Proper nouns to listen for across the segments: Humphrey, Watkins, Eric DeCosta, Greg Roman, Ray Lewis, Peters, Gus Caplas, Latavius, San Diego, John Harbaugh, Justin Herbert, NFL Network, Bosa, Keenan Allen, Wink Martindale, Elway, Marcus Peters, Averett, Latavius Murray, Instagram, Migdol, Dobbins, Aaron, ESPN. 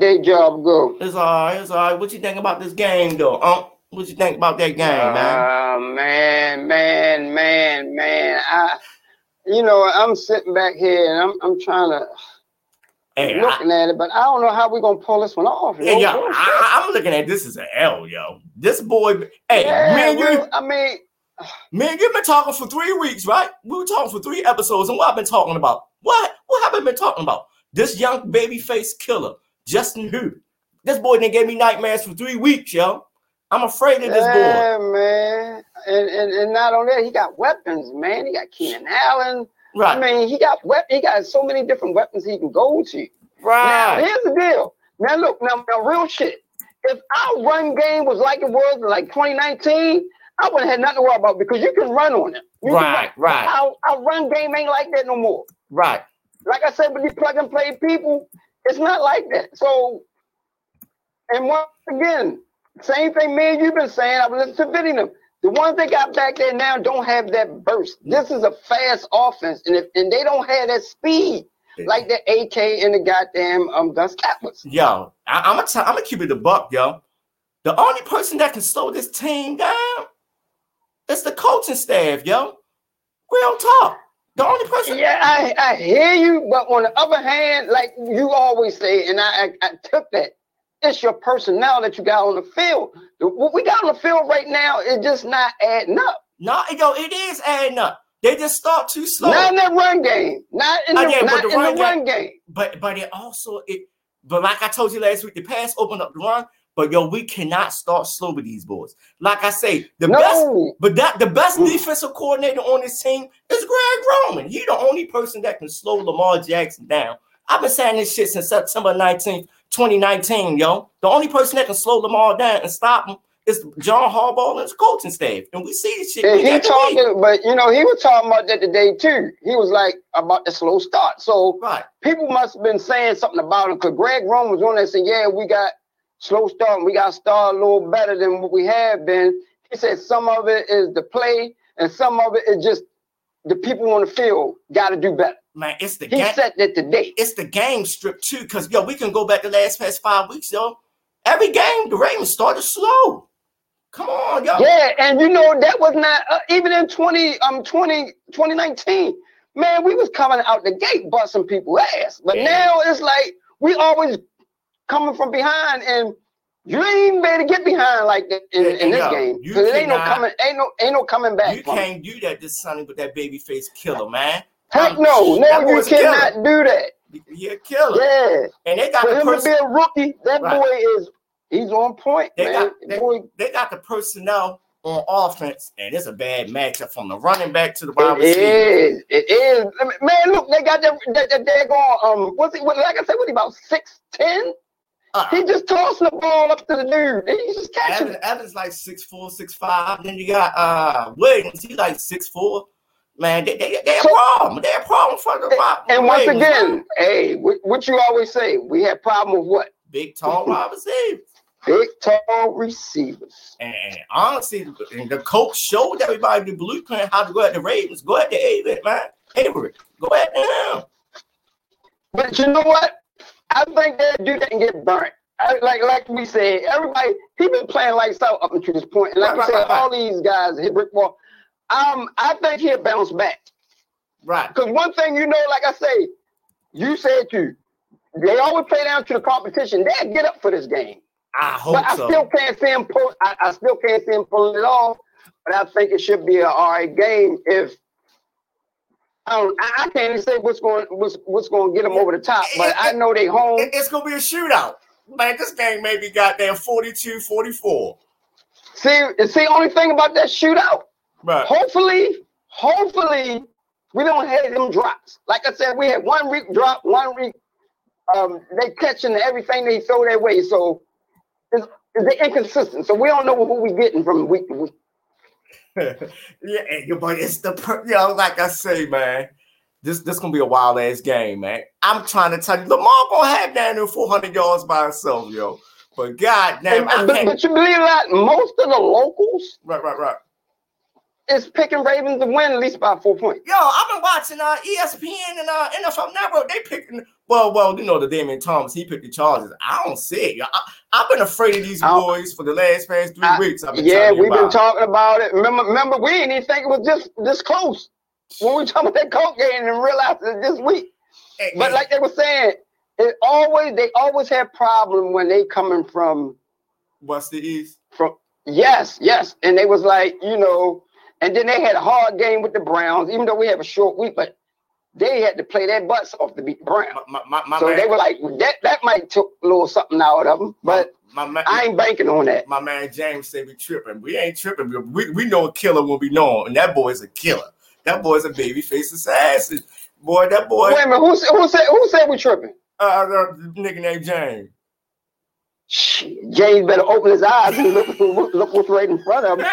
that day job go? It's all right. It's all right. What you think about this game, though? What you think about that game, man? Man. I'm sitting back here and I'm trying to looking at it, but I don't know how we're gonna pull this one off. I'm looking at this as an L, yo. This boy, man, you've been talking for 3 weeks, right? We were talking for 3 episodes, and what I've been talking about? What have I been talking about? This young babyface killer, Justin Herbert. This boy done gave me nightmares for 3 weeks, yo. I'm afraid of this boy. Man. And not only that, he got weapons, man. He got Keenan Allen. Right. I mean, he got he got so many different weapons he can go to. Right. Now, here's the deal. Now, look, now real shit. If our run game was like it was in 2019, I wouldn't have nothing to worry about because you can run on it. Right. Our run game ain't like that no more. Right. Like I said, when you plug and play people, it's not like that. So, and once again, same thing me and you've been saying. I've listened to Vinny them. The ones that got back there now don't have that burst. This is a fast offense, and they don't have that speed like the AK and the goddamn Gus Caplas. Yo, I'm gonna keep it a buck, yo. The only person that can slow this team down is the coaching staff, yo. Real talk. The only person. Yeah, I hear you, but on the other hand, like you always say, and I took that. It's your personnel that you got on the field. What we got on the field right now is just not adding up. No, it is adding up. They just start too slow. Not in that run game. Not in the run game. But it also but like I told you last week, the pass opened up the run. But yo, we cannot start slow with these boys. Like I say, the best defensive coordinator on this team is Greg Roman. He's the only person that can slow Lamar Jackson down. I've been saying this shit since September 19th. 2019, yo. The only person that can slow Lamar down and stop him is John Harbaugh and his coaching staff. And we see this shit. And he talking, but he was talking about that today too. He was like about the slow start. So people must have been saying something about him because Greg Roman was on there saying, yeah, we got slow start and we got to start a little better than what we have been. He said some of it is the play and some of it is just the people on the field got to do better. Man, it's the game. He said that today. It's the game strip, too, because, we can go back the past 5 weeks, yo. Every game, the Ravens started slow. Come on, yo. Yeah, and that was not, even in 2019, man, we was coming out the gate busting people's ass. But now it's like we always coming from behind, and you ain't even better get behind like that in this game. Because it ain't no coming back. You can't do that this Sunday with that babyface killer, man. Heck no! No, you cannot do that. You're a killer. Yeah, and they got for him to be a rookie. That boy he's on point. They got the personnel on offense, and it's a bad matchup from the running back to the wide receiver. It is. I mean, man, look, they got that daggone. Like I said, what he about 6'10"? He just tossing the ball up to the dude. He's just catching it. Evans like 6'4", 6'5". Then you got Williams. He like 6'4". Man, they're a problem. They're a problem for the Rob. And once again, hey, what you always say, we have problem with what? Big, tall, wide receivers. Big, tall receivers. And honestly, the coach showed everybody the blueprint how to go at the Ravens. Go at the Averett, man. Averett. Go at them. But you know what? I think they'll do that and get burnt. Like we said, everybody, he been playing lights out up until this point. And like I said, all these guys hit brick wall. I think he'll bounce back. Right. Because one thing like I say, you said too, they always play down to the competition. They'll get up for this game. I hope so. But I still can't see him pull. I still can't see him pulling it off. But I think it should be an all right game. If I can't even say what's going to get them over the top. But I know they home. It's going to be a shootout. Man, this game may be goddamn 42-44. It's the only thing about that shootout. Right. Hopefully, we don't have them drops. Like I said, we had 1 week drop, 1 week. They catching everything they throw their way, so they're inconsistent. So we don't know who we getting from week to week. Yeah, but it's like I say, man, this gonna be a wild ass game, man. I'm trying to tell you, Lamar gonna have down there 400 yards by himself, yo. But goddamn, but you believe that most of the locals, right. is picking Ravens to win at least by 4 points. Yo, I've been watching ESPN and NFL Network. They picking well, you know, the Damian Thomas. He picked the Chargers. I don't see it. I've been afraid of these boys for the past 3 weeks. We've been talking about it. Remember, we didn't even think it was this close when we talking about that Colts game and realized it this week. But like they were saying, they always have problem when they coming from what's the East? Yes, and they was like, you know, and then they had a hard game with the Browns, even though we have a short week, but they had to play their butts off to beat the Browns. So they were like, that might took a little something out of them, but I ain't banking on that. My man James said we tripping. We ain't tripping. We know a killer will be known, and that boy's a killer. That boy's a baby-faced assassin. Boy, that boy. Wait a minute, who said we tripping? Nigga named James. Shit, James better open his eyes and look what's right in front of him.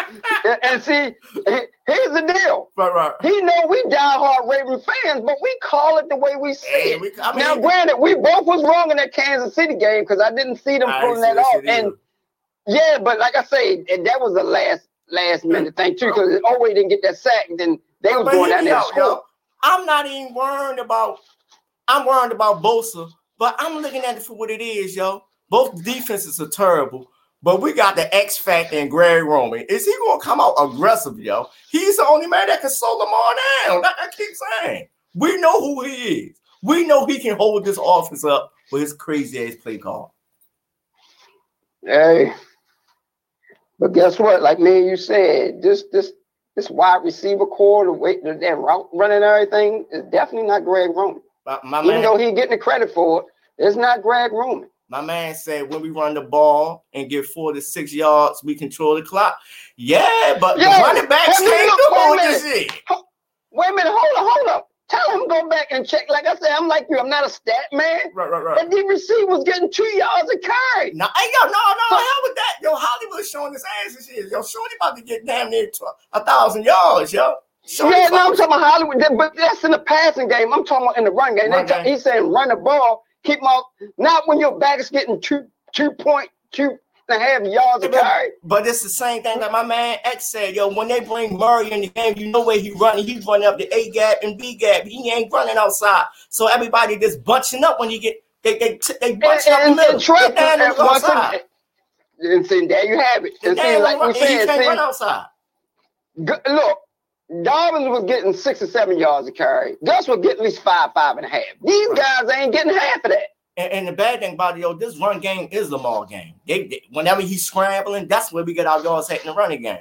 And see, here's the deal. Right. He know we diehard Raven fans, but we call it the way we see it. Now, granted, we both was wrong in that Kansas City game because I didn't see them pulling that off. And yeah, but like I say, that was the last minute thing too, because Owe didn't get that sack, and then they was going down there to score. I'm not even worried about. I'm worried about Bosa, but I'm looking at it for what it is, yo. Both defenses are terrible, but we got the X factor in Greg Roman. Is he going to come out aggressive, yo? He's the only man that can slow Lamar down. I keep saying. We know who he is. We know he can hold this offense up with his crazy-ass play call. Hey, but guess what? Like me and you said, this wide receiver core, that route running and everything is definitely not Greg Roman. Even though he's getting the credit for it, it's not Greg Roman. My man said, when we run the ball and get 4 to 6 yards, we control the clock. Yeah, but the running backs can't do all this shit. Wait a minute. Hold up. Tell him go back and check. Like I said, I'm like you. I'm not a stat man. Right. That DVC was getting 2 yards a carry. No, no, hell with that. Yo, Hollywood showing his ass and shit. Yo, Shorty about to get damn near 1,000 yards, yo. Shorty I'm talking about Hollywood. But that's in the passing game. I'm talking about in the run game. He's saying run the ball. Keep them off. Not when your back is getting 2.5 yards a carry. But it's the same thing that my man X said. Yo, when they bring Murray in the game, you know where he's running. He's running up the A gap and B gap. He ain't running outside. So everybody just bunching up when you get they bunching up in the middle. And there you have it. And see, like we said, he can't run outside. Look. Dobbins was getting 6 or 7 yards a carry. Gus was getting at least five and a half. These guys ain't getting half of that. And the bad thing about it, yo, this run game is Lamar game. They whenever he's scrambling, that's where we get our yards at in the running game.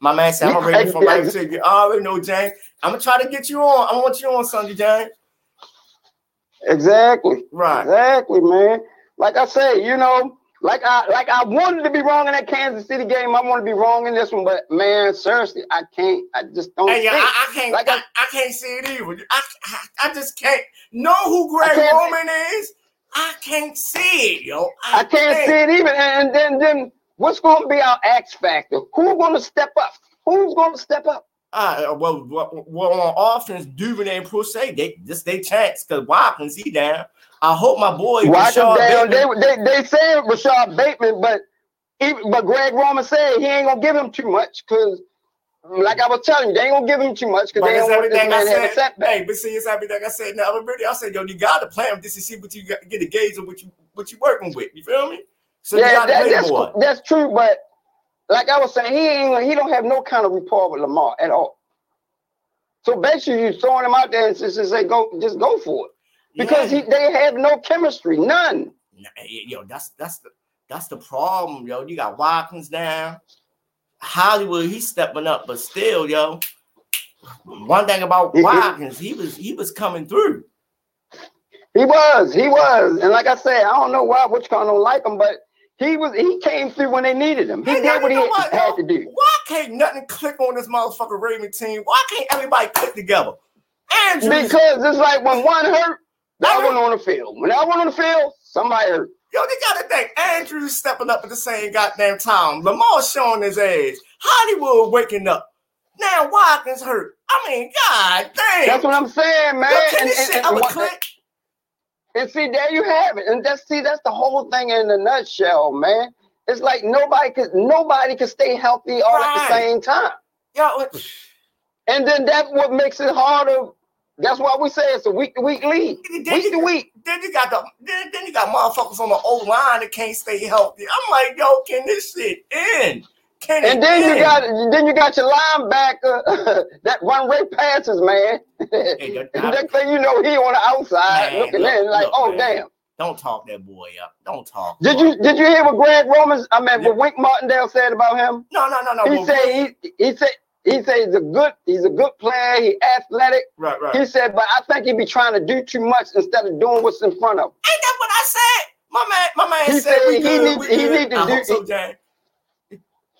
My man said, I'm ready for right to you. I already know, James. I'm going to try to get you on. I want you on Sunday, James. Exactly. Right. Exactly, man. Like I say, you know, Like I wanted to be wrong in that Kansas City game. I want to be wrong in this one, but man, seriously, I can't. I just don't. Hey, I can't. Like I can't see it either. I just can't know who Greg Roman is. I can't see it, yo. I can't see it even. And then what's going to be our X factor? Who's going to step up? Who's going to step up? Well, on offense, Duvernay and Prochet, they chance because Watkins he down. I hope my boy Rashod Bateman. They said Rashod Bateman, but Greg Roman said he ain't gonna give him too much because, like I was telling you, they ain't gonna give him too much because they don't want this man to have a setback. Hey, but see, it's everything I said. Now, everybody, I said, yo, you gotta play him just to see what you got, get a gauge of what you working with. You feel me? So yeah, you gotta play more. That's true, but like I was saying, he don't have no kind of rapport with Lamar at all. So basically, you throwing him out there and just say go for it. Because they have no chemistry, none. Yo, that's the problem, yo. You got Watkins down. Hollywood, he's stepping up, but still, yo. One thing about Watkins, he was coming through. He was, and like I said, I don't know why Wichita don't like him, but he came through when they needed him. He did what he had to do. Why can't nothing click on this motherfucking Raven team? Why can't everybody click together? Andrews. Because it's like when one hurt. That one on the field. When that one on the field, somebody hurt. Yo, they got to think Andrews stepping up at the same goddamn time. Lamar showing his age. Hollywood waking up. Now Watkins hurt. I mean, god damn. That's what I'm saying, man. And see, there you have it. And that's the whole thing in a nutshell, man. It's like nobody can stay healthy all at the same time. And then that's what makes it harder. That's why we say it's a week-to-week league. Week-to-week. Then you got motherfuckers on the O-line that can't stay healthy. I'm like, yo, can this shit end? You got your linebacker that run rate passes, man. Next thing you know, he on the outside damn. Don't talk that boy up. Don't talk. Did you hear what Greg Roman? What Wink Martindale said about him? No. He said he's a good player. He's athletic. Right. He said, but I think he be trying to do too much instead of doing what's in front of him. Ain't that what I said? My man he said he needs to do. So, James.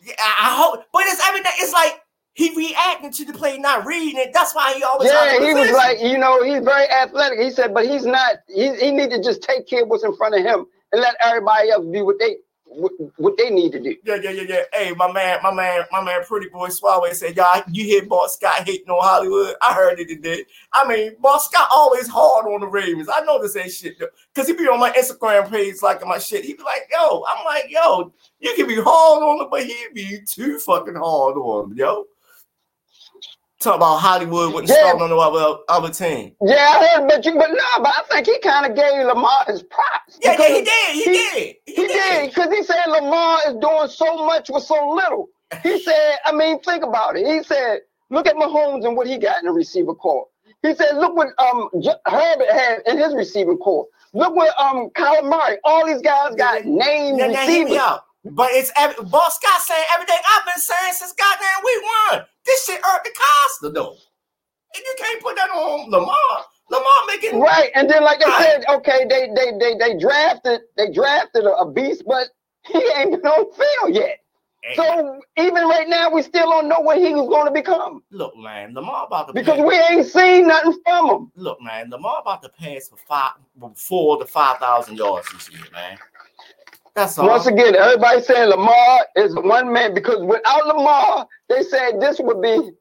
Yeah, I hope, but it's everything. It's like he reacting to the play, not reading it. That's why he always. Yeah, he was like, he's very athletic. He said, but he's not. He need to just take care of what's in front of him and let everybody else do what they need to do. Yeah. Hey, my man, Pretty Boy Suave said, y'all, you hear Boss Scott hating on Hollywood? I heard it today. I mean, Boss Scott always hard on the Ravens. I know this ain't shit though, because he be on my Instagram page liking my shit. He be like, yo, I'm like, yo, you can be hard on him, but he be too fucking hard on him, yo. Talk about Hollywood with starting on the other team. Yeah, I heard, but I think he kind of gave Lamar his props. Yeah, he did. Because he said Lamar is doing so much with so little. He said, think about it. He said, look at Mahomes and what he got in the receiver corps. He said, look what Herbert had in his receiving corps. Look what Kyle Murray. All these guys got named receivers. But it's Boss Scott saying everything I've been saying since goddamn week one. This shit Eric DeCosta though, and you can't put that on Lamar. Lamar making right, and then like I said, okay, they drafted a beast, but he ain't been on field yet. Hey. So even right now, we still don't know what he was going to become. Look, man, Lamar about to because pass. We ain't seen nothing from him. Look, man, Lamar about to pass for 4,000 to 5,000 yards this year, man. Once again, everybody saying Lamar is one man because without Lamar, they said this would be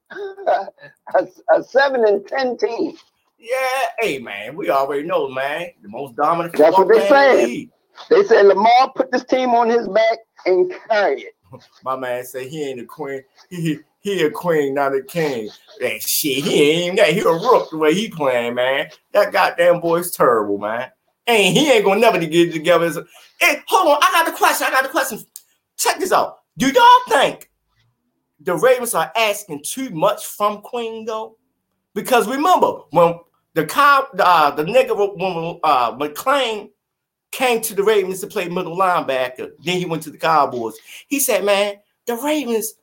a 7-10 team. Yeah, hey man, we already know, man, the most dominant. That's what they're saying. They said Lamar put this team on his back and carry it. My man said he ain't a queen. He a queen, not a king. That shit, he ain't even that. He a rook the way he playing, man. That goddamn boy's terrible, man. And he ain't gonna never get it together. Hey, hold on, I got a question. Check this out. Do y'all think the Ravens are asking too much from Queen though? Because remember when the cop, the nigga woman, McClain came to the Ravens to play middle linebacker. Then he went to the Cowboys. He said, "Man, the Ravens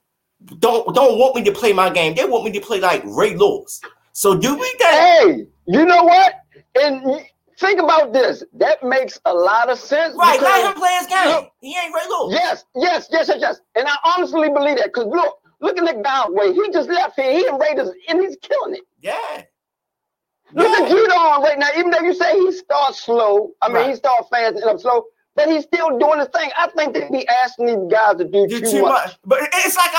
don't want me to play my game. They want me to play like Ray Lewis." So do we? Hey, you know what? And think about this. That makes a lot of sense. Right, let him play his game. Look, he ain't Ray Lewis. Yes. And I honestly believe that because look at Nick Donald. He just left here. He and Raiders, and he's killing it. Yeah. Look at Judon right now. Even though you say he starts slow, he starts fast and up slow, but he's still doing his thing. I think they be asking these guys to do too much. But it's like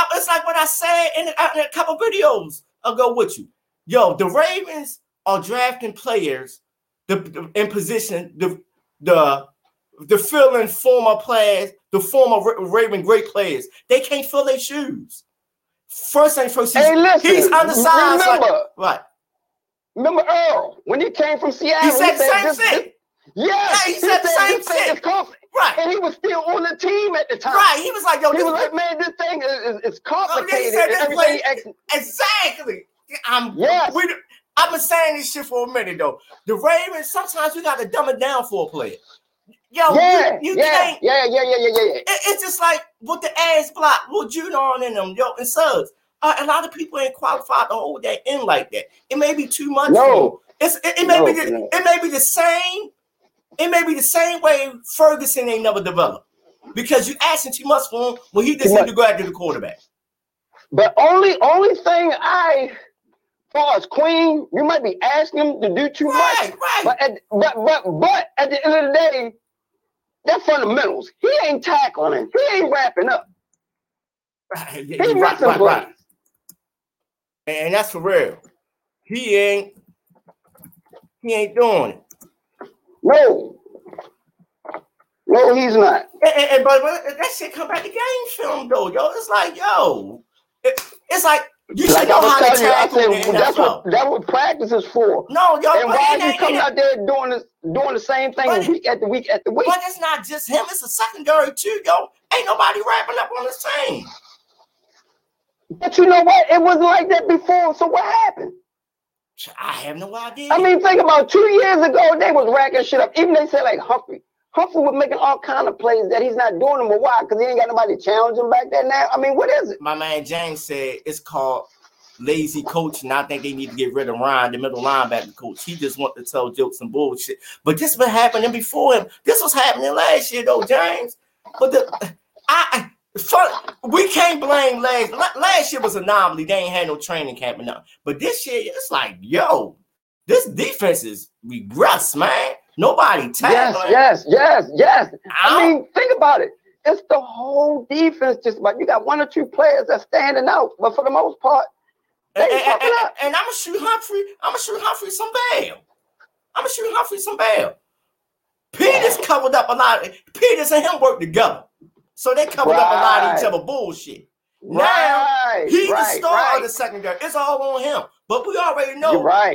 what I said in a couple videos ago with you. Yo, the Ravens are drafting players in position, the filling former players, the former Raven great players, they can't fill their shoes. First thing first, he's undersized. Remember Earl when he came from Seattle? He said the same thing. Yeah, he said the same thing. Right, and he was still on the team at the time. Right, he was like, yo, man, this thing is complicated. Exactly. I've been saying this shit for a minute though. The Ravens, sometimes we gotta dumb it down for a player. Yo, you think. It's just like with the ass block, with Judon in them, yo, and Suggs. A lot of people ain't qualified to hold that in like that. It may be too much. No, it may be the same way Ferguson ain't never developed because you asking too much for him when he just need to go after the quarterback. But only thing as Queen, you might be asking him to do too much. Right. But at the end of the day, they're fundamentals. He ain't tackling. He ain't wrapping up. He's right. And that's for real. He ain't doing it. No, he's not. But that shit come back to game film though, yo. It's like, yo. It's like You should know how to tackle in the NFL. That's what practice is for. No, yo, and why is he coming out there doing the same thing week after week? But it's not just him; it's the secondary too, yo. Ain't nobody wrapping up on this team. But you know what? It wasn't like that before. So what happened? I have no idea. I mean, think about 2 years ago; they was racking shit up. Even they said like Humphrey. Humphrey was making all kind of plays that he's not doing them. But why? Because he ain't got nobody to challenge him back there now. I mean, what is it? My man James said it's called lazy coaching. I think they need to get rid of Ryan, the middle linebacker coach. He just wants to tell jokes and bullshit. But this was happening before him. This was happening last year, though, James. But we can't blame last year was an anomaly. They ain't had no training camp enough. But this year, it's like, yo, this defense is regressed, man. Nobody tackling. Yes. I mean, think about it. It's the whole defense. Just about you got one or two players that's standing out, but for the most part, they up. And I'm gonna shoot Humphrey some bail. Peters covered up a lot. Peters and him worked together, so they covered up a lot of each other bullshit. Now he's the star of the secondary. It's all on him. But we already know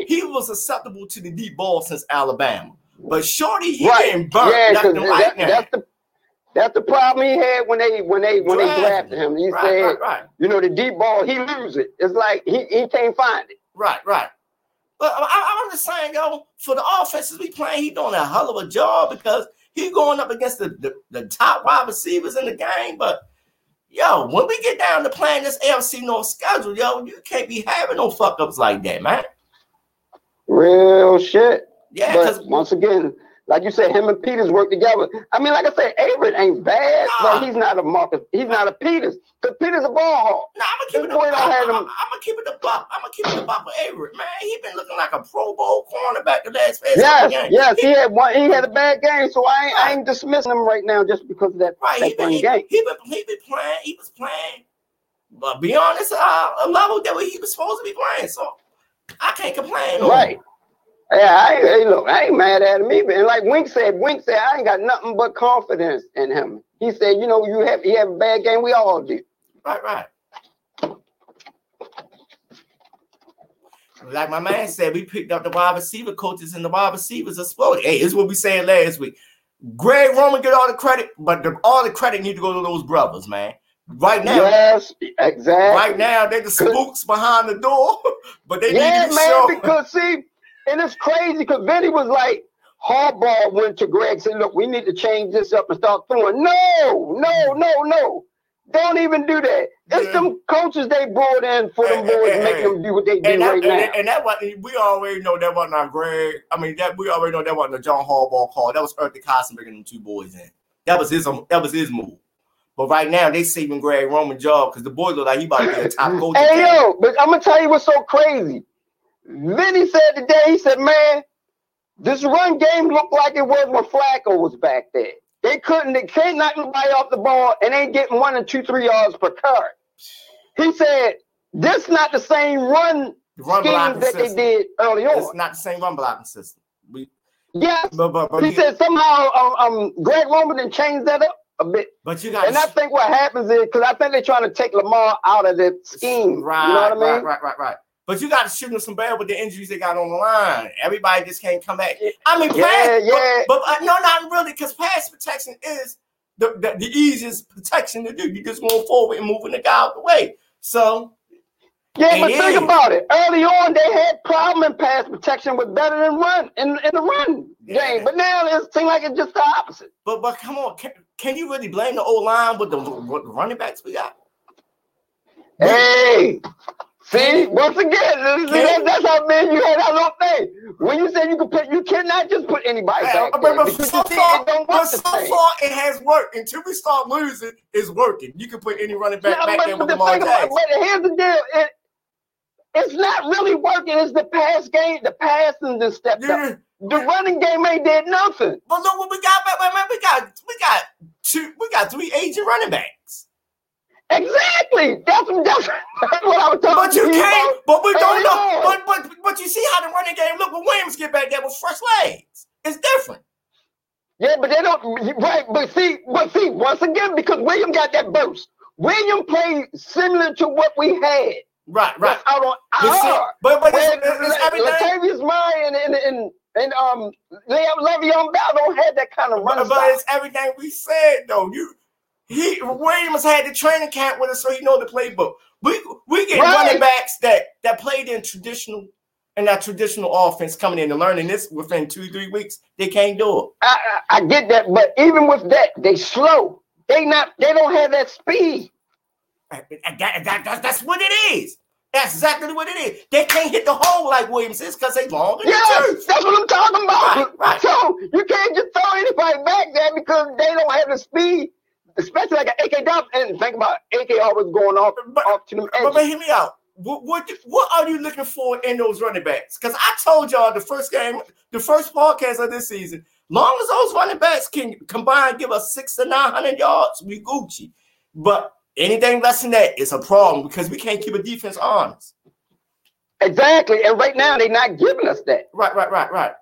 he was susceptible to the deep ball since Alabama. But shorty, he didn't burn nothing like that. That's the problem he had when they drafted him. He said, you know, the deep ball, he lose it. It's like he can't find it. Right. But I'm just saying, yo, for the offenses we playing, he doing a hell of a job because he going up against the top wide receivers in the game. But yo, when we get down to playing this AFC North schedule, yo, you can't be having no fuck ups like that, man. Real shit. Yeah, but once again, like you said, him and Peters work together. I mean, like I said, Averett ain't bad, but he's not a Marcus. He's not a Peters. Because Peters a ball hog. Nah, I'm gonna keep it up with Averett, man. He been looking like a Pro Bowl cornerback the last game. Yes. He had a bad game, so I ain't dismissing him right now just because of that. Right, that game. He was playing. But beyond this a level that he was supposed to be playing, so I can't complain. Right. Yeah, I ain't mad at him either. And like Wink said, I ain't got nothing but confidence in him. He said, you know, he had a bad game. We all do. Right. Like my man said, we picked up the wide receiver coaches and the wide receivers exploded. Hey, this is what we said last week. Greg Roman get all the credit, but all the credit need to go to those brothers, man. Right now, yes, exactly. Right now, they're the spooks behind the door, but they need to be shown. Because see. And it's crazy because Vinny was like, Harbaugh went to Greg and said, look, we need to change this up and start throwing. No. Don't even do that. It's them coaches they brought in for them boys making them do what they do now. And that wasn't, we already know that wasn't our Greg. I mean, that we already know that wasn't a John Harbaugh call. That was Eric DeCosta bringing them two boys in. That was his move. But right now, they saving Greg Roman job because the boys look like he about to be a top coach. Hey, yo, but I'm going to tell you what's so crazy. Vinny said today, he said, man, this run game looked like it was when Flacco was back there. They can't knock nobody off the ball and ain't getting 1 and 2, 3 yards per card. He said, this not the same run scheme that they did early on. It's not the same run blocking system. He said somehow Greg Roman changed that up a bit. But you got, and I think what happens is, because I think they're trying to take Lamar out of the scheme. Right, you know what I mean? Right. But you got to shoot them some bail with the injuries they got on the line. Everybody just can't come back. I mean, but no, not really, because pass protection is the easiest protection to do. You just going forward and moving the guy out the way. So, think about it. Early on, they had problem in pass protection was better than run in the run game. But now it seems like it's just the opposite. But come on, can you really blame the old line with the running backs we got? Hey. See, once again, that's how bad you had that little thing. When you said you could put, you cannot just put anybody back there. But so far, it has worked. Until we start losing, it's working. You can put any running back back there with Lamar Jackson. But here's the deal. It's not really working. It's the pass game. The passing just stepped up. The running game ain't did nothing. But look what we got back. Man, we got three aging running backs. Exactly. That's what I was talking about. But you can't. But we don't know. But you see how the running game look when Williams get back there with fresh legs. It's different. Yeah, but they don't. Right. But see, once again, because William got that burst. William played similar to what we had. Right. Latavius Murray and Le'Veon Bell don't have that kind of run. But it's everything we said though. Williams had the training camp with us, so he know the playbook. We get running backs that played in traditional and that traditional offense coming in and learning this within 2-3 weeks. They can't do it. I get that, but even with that, they slow. They don't have that speed. That's what it is. That's exactly what it is. They can't hit the hole like Williams is because they long. Yes, that's what I'm talking about. Right. So you can't just throw anybody back there because they don't have the speed, especially like an AK dump. And think about it, AK always going off to them edges. But hear me out. What are you looking for in those running backs? Because I told y'all the first podcast of this season, long as those running backs can combine give us 600 to 900 yards, we Gucci. But anything less than that is a problem because we can't keep a defense honest. Exactly. And right now, they're not giving us that. Right.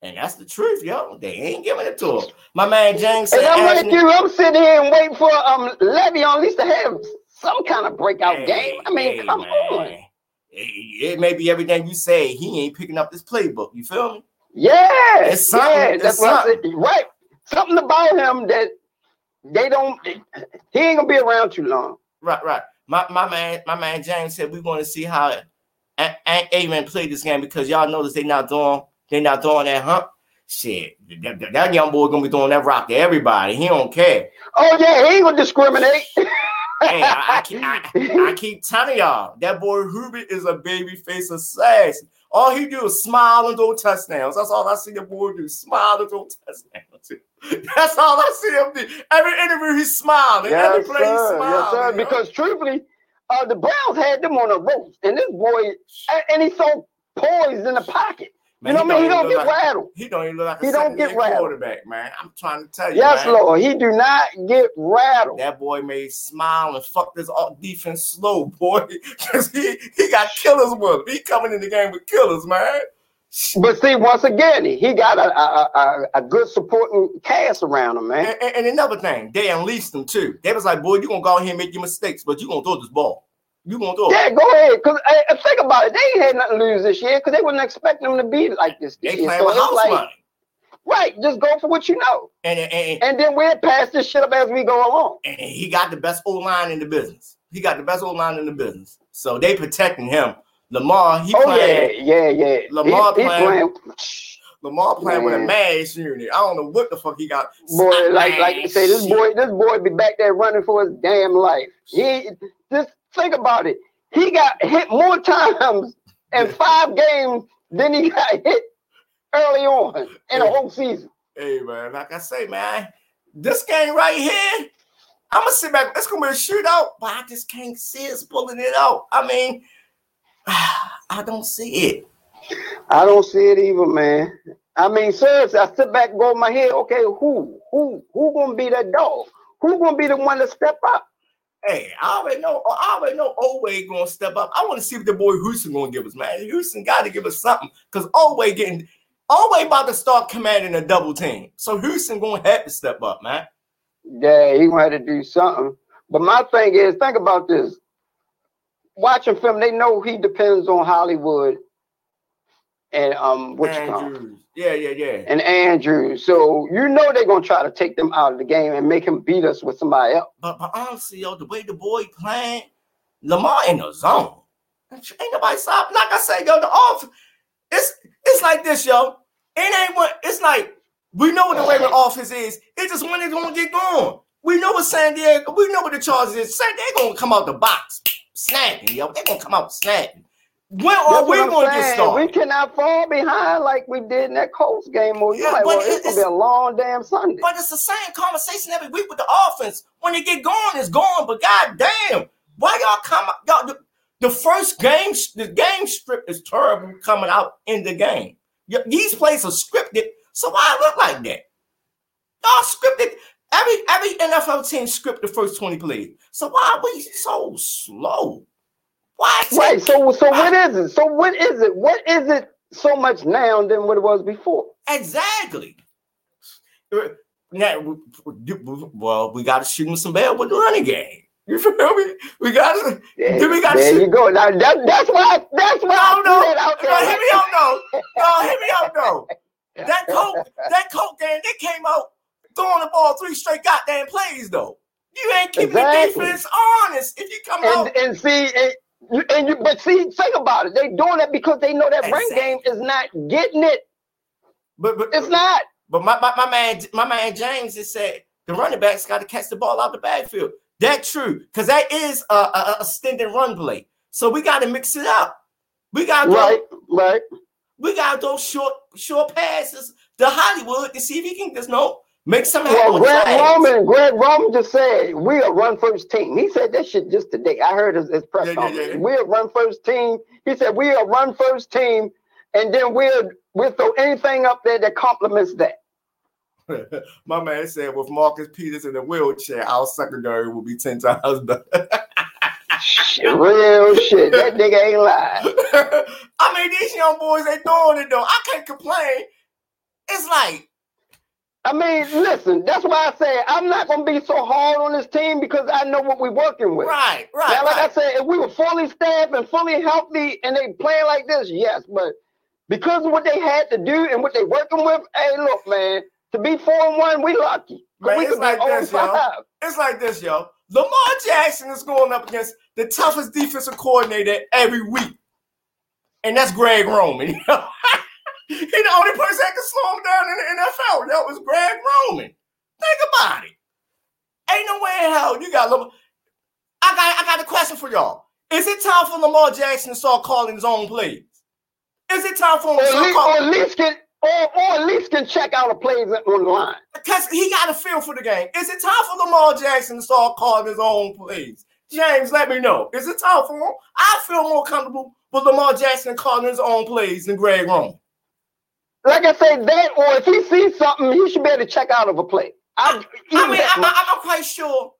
And that's the truth, yo. They ain't giving it to us. My man James said. And I'm sitting here and waiting for Le'Veon at least to have some kind of breakout game. I mean, come on. It may be everything you say. He ain't picking up this playbook. You feel me? Yeah. It's something. Yeah, that's what I said. Right. Something about him that he ain't gonna be around too long. Right. My man James said we want to see how Amen played this game because y'all notice they not doing that hump. Shit, that young boy gonna be throwing that rock to everybody. He don't care. Oh yeah, he ain't gonna discriminate. Hey, I keep telling y'all that boy Hubert is a baby face assassin. All he do is smile and throw touchdowns. That's all I see the boy do. Smile and throw touchdowns. That's all I see him do. Every interview he smiling. Yes, every play he smiling. Yes, sir. Because truthfully, the Browns had them on a roast, and this boy, and he's so poised in the pocket. Man, you know what I mean? He don't get rattled. He don't even look like a quarterback, man. I'm trying to tell you, yes, man. Lord, he do not get rattled. That boy made smile and fuck this defense slow, boy. Because he got killers with him. He coming in the game with killers, man. But see, once again, he got a good supporting cast around him, man. And another thing, they unleashed him, too. They was like, boy, you're going to go out here and make your mistakes, but you're going to throw this ball. You gonna do it? Yeah, go ahead. Cause think about it, they ain't had nothing to lose this year because they wasn't expecting them to be like this. They playing with house money, right? Just go for what you know, and then we'll pass this shit up as we go along. And he got the best O line in the business. So they protecting him. Lamar, he playing. Lamar playing with a mash unit. I don't know what the fuck he got. Boy, like you say, this boy be back there running for his damn life. Think about it. He got hit more times in 5 games than he got hit early on in the whole season. Hey, man, like I say, man, this game right here, I'm going to sit back. It's going to be a shootout, but I just can't see us pulling it out. I mean, I don't see it. I don't see it either, man. I mean, seriously, I sit back and go in my head, okay, who going to be that dog? Who going to be the one to step up? Hey, I already know Elway gonna step up. I want to see what the boy Houston gonna give us, man. Houston got to give us something because Elway about to start commanding a double team. So Houston gonna have to step up, man. Yeah, he gonna have to do something. But my thing is, think about this. Watching film, they know he depends on Hollywood and Andrews. Yeah. And Andrews. So you know they're gonna try to take them out of the game and make him beat us with somebody else. But honestly, yo, the way the boy playing, Lamar in the zone. Ain't nobody stop. Like I say, yo, the offense. It's like this, yo. It ain't what it's like. We know what the way the offense is. It's just when they're gonna get going. We know what San Diego. We know what the Chargers is. They're gonna come out the box snapping, yo. They're gonna come out snapping. When are we going to get started? We cannot fall behind like we did in that Colts game. It's going to be a long damn Sunday. But it's the same conversation every week with the offense. When they get going, it's gone. But goddamn, why y'all come out? Y'all, the first game, the game script is terrible coming out in the game. These plays are scripted, so why it look like that? Y'all scripted. Every NFL team script the first 20 plays. So why are we so slow? What? Right, so what is it? What is it so much now than what it was before? Exactly. Now, well, we got to shoot him some bad with the running game. You feel me? We got to. Yeah, we got there you go. Now that's why I don't know. That Coke game, they came out throwing the ball three straight goddamn plays though. You ain't keeping the defense honest if you come out. And see, but think about it. They doing that because they know that brain game is not getting it. But it's not. But my man James has said the running backs got to catch the ball out the backfield. That's true, because that is a stand and run play. So we got to mix it up. We got to go. We got those short passes to Hollywood to see if he can just make some happen. Greg Roman just said we're a run first team. He said that shit just today. I heard his press conference. Yeah. We're a run first team. He said we're a run first team, and then we'll throw anything up there that complements that. My man said, with Marcus Peters in a wheelchair, our secondary will be 10 times better. Real shit. That nigga ain't lying. I mean, these young boys ain't throwing it, though. I can't complain. It's like... I mean, listen, that's why I said I'm not going to be so hard on this team because I know what we're working with. Right. Now, like I said, if we were fully staffed and fully healthy and they playing like this, yes. But because of what they had to do and what they working with, hey, look, man, to be 4-1, we lucky. Man, we it's like this, yo. Lamar Jackson is going up against the toughest defensive coordinator every week. And that's Greg Roman. You know? He's the only person that can slow him down in the NFL. That was Greg Roman. Think about it. Ain't no way in hell you got Lamar. I got a question for y'all. Is it time for Lamar Jackson to start calling his own plays? Is it time for him to start calling his own plays? Or at least can check out the plays on the line. Because he got a feel for the game. Is it time for Lamar Jackson to start calling his own plays? James, let me know. Is it time for him? I feel more comfortable with Lamar Jackson calling his own plays than Greg Roman. Like I said, that or if he sees something, he should be able to check out of a play. I'm quite sure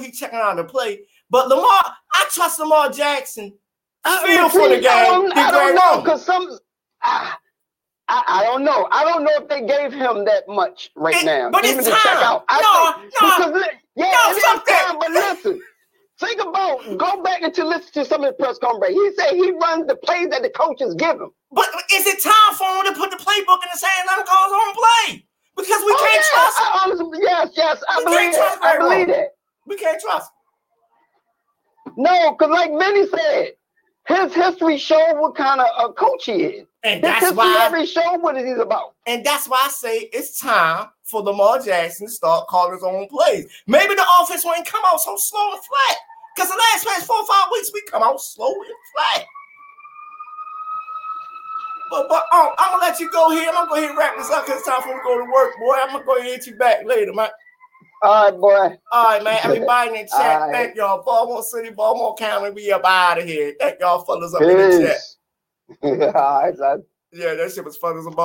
he's checking out of the play. But Lamar, I trust Lamar Jackson. I don't know. I don't know if they gave him that much now. But it's time. To check out. Fuck that. But listen, think about, go back and to listen to some of the press conference. He said he runs the plays that the coaches give him. But is it time for him to put the playbook in his hands and call his own play? Because we can't trust him. Yes. I believe that. We can't trust him. No, because like Vinny said, his history showed what kind of a coach he is. And that's why every show what it is about. And that's why I say it's time for Lamar Jackson to start calling his own plays. Maybe the offense won't come out so slow and flat. Because the last 4 or 5 weeks, we come out slow and flat. But I'm going to let you go here. I'm going to go ahead and wrap this up because it's time for me to go to work, boy. I'm going to go ahead and hit you back later, man. All right, boy. All right, man. Everybody in the chat, thank y'all. Baltimore City, Baltimore County, we up out of here. Thank y'all fellas up in the chat. Yeah, that shit was fun as a ball.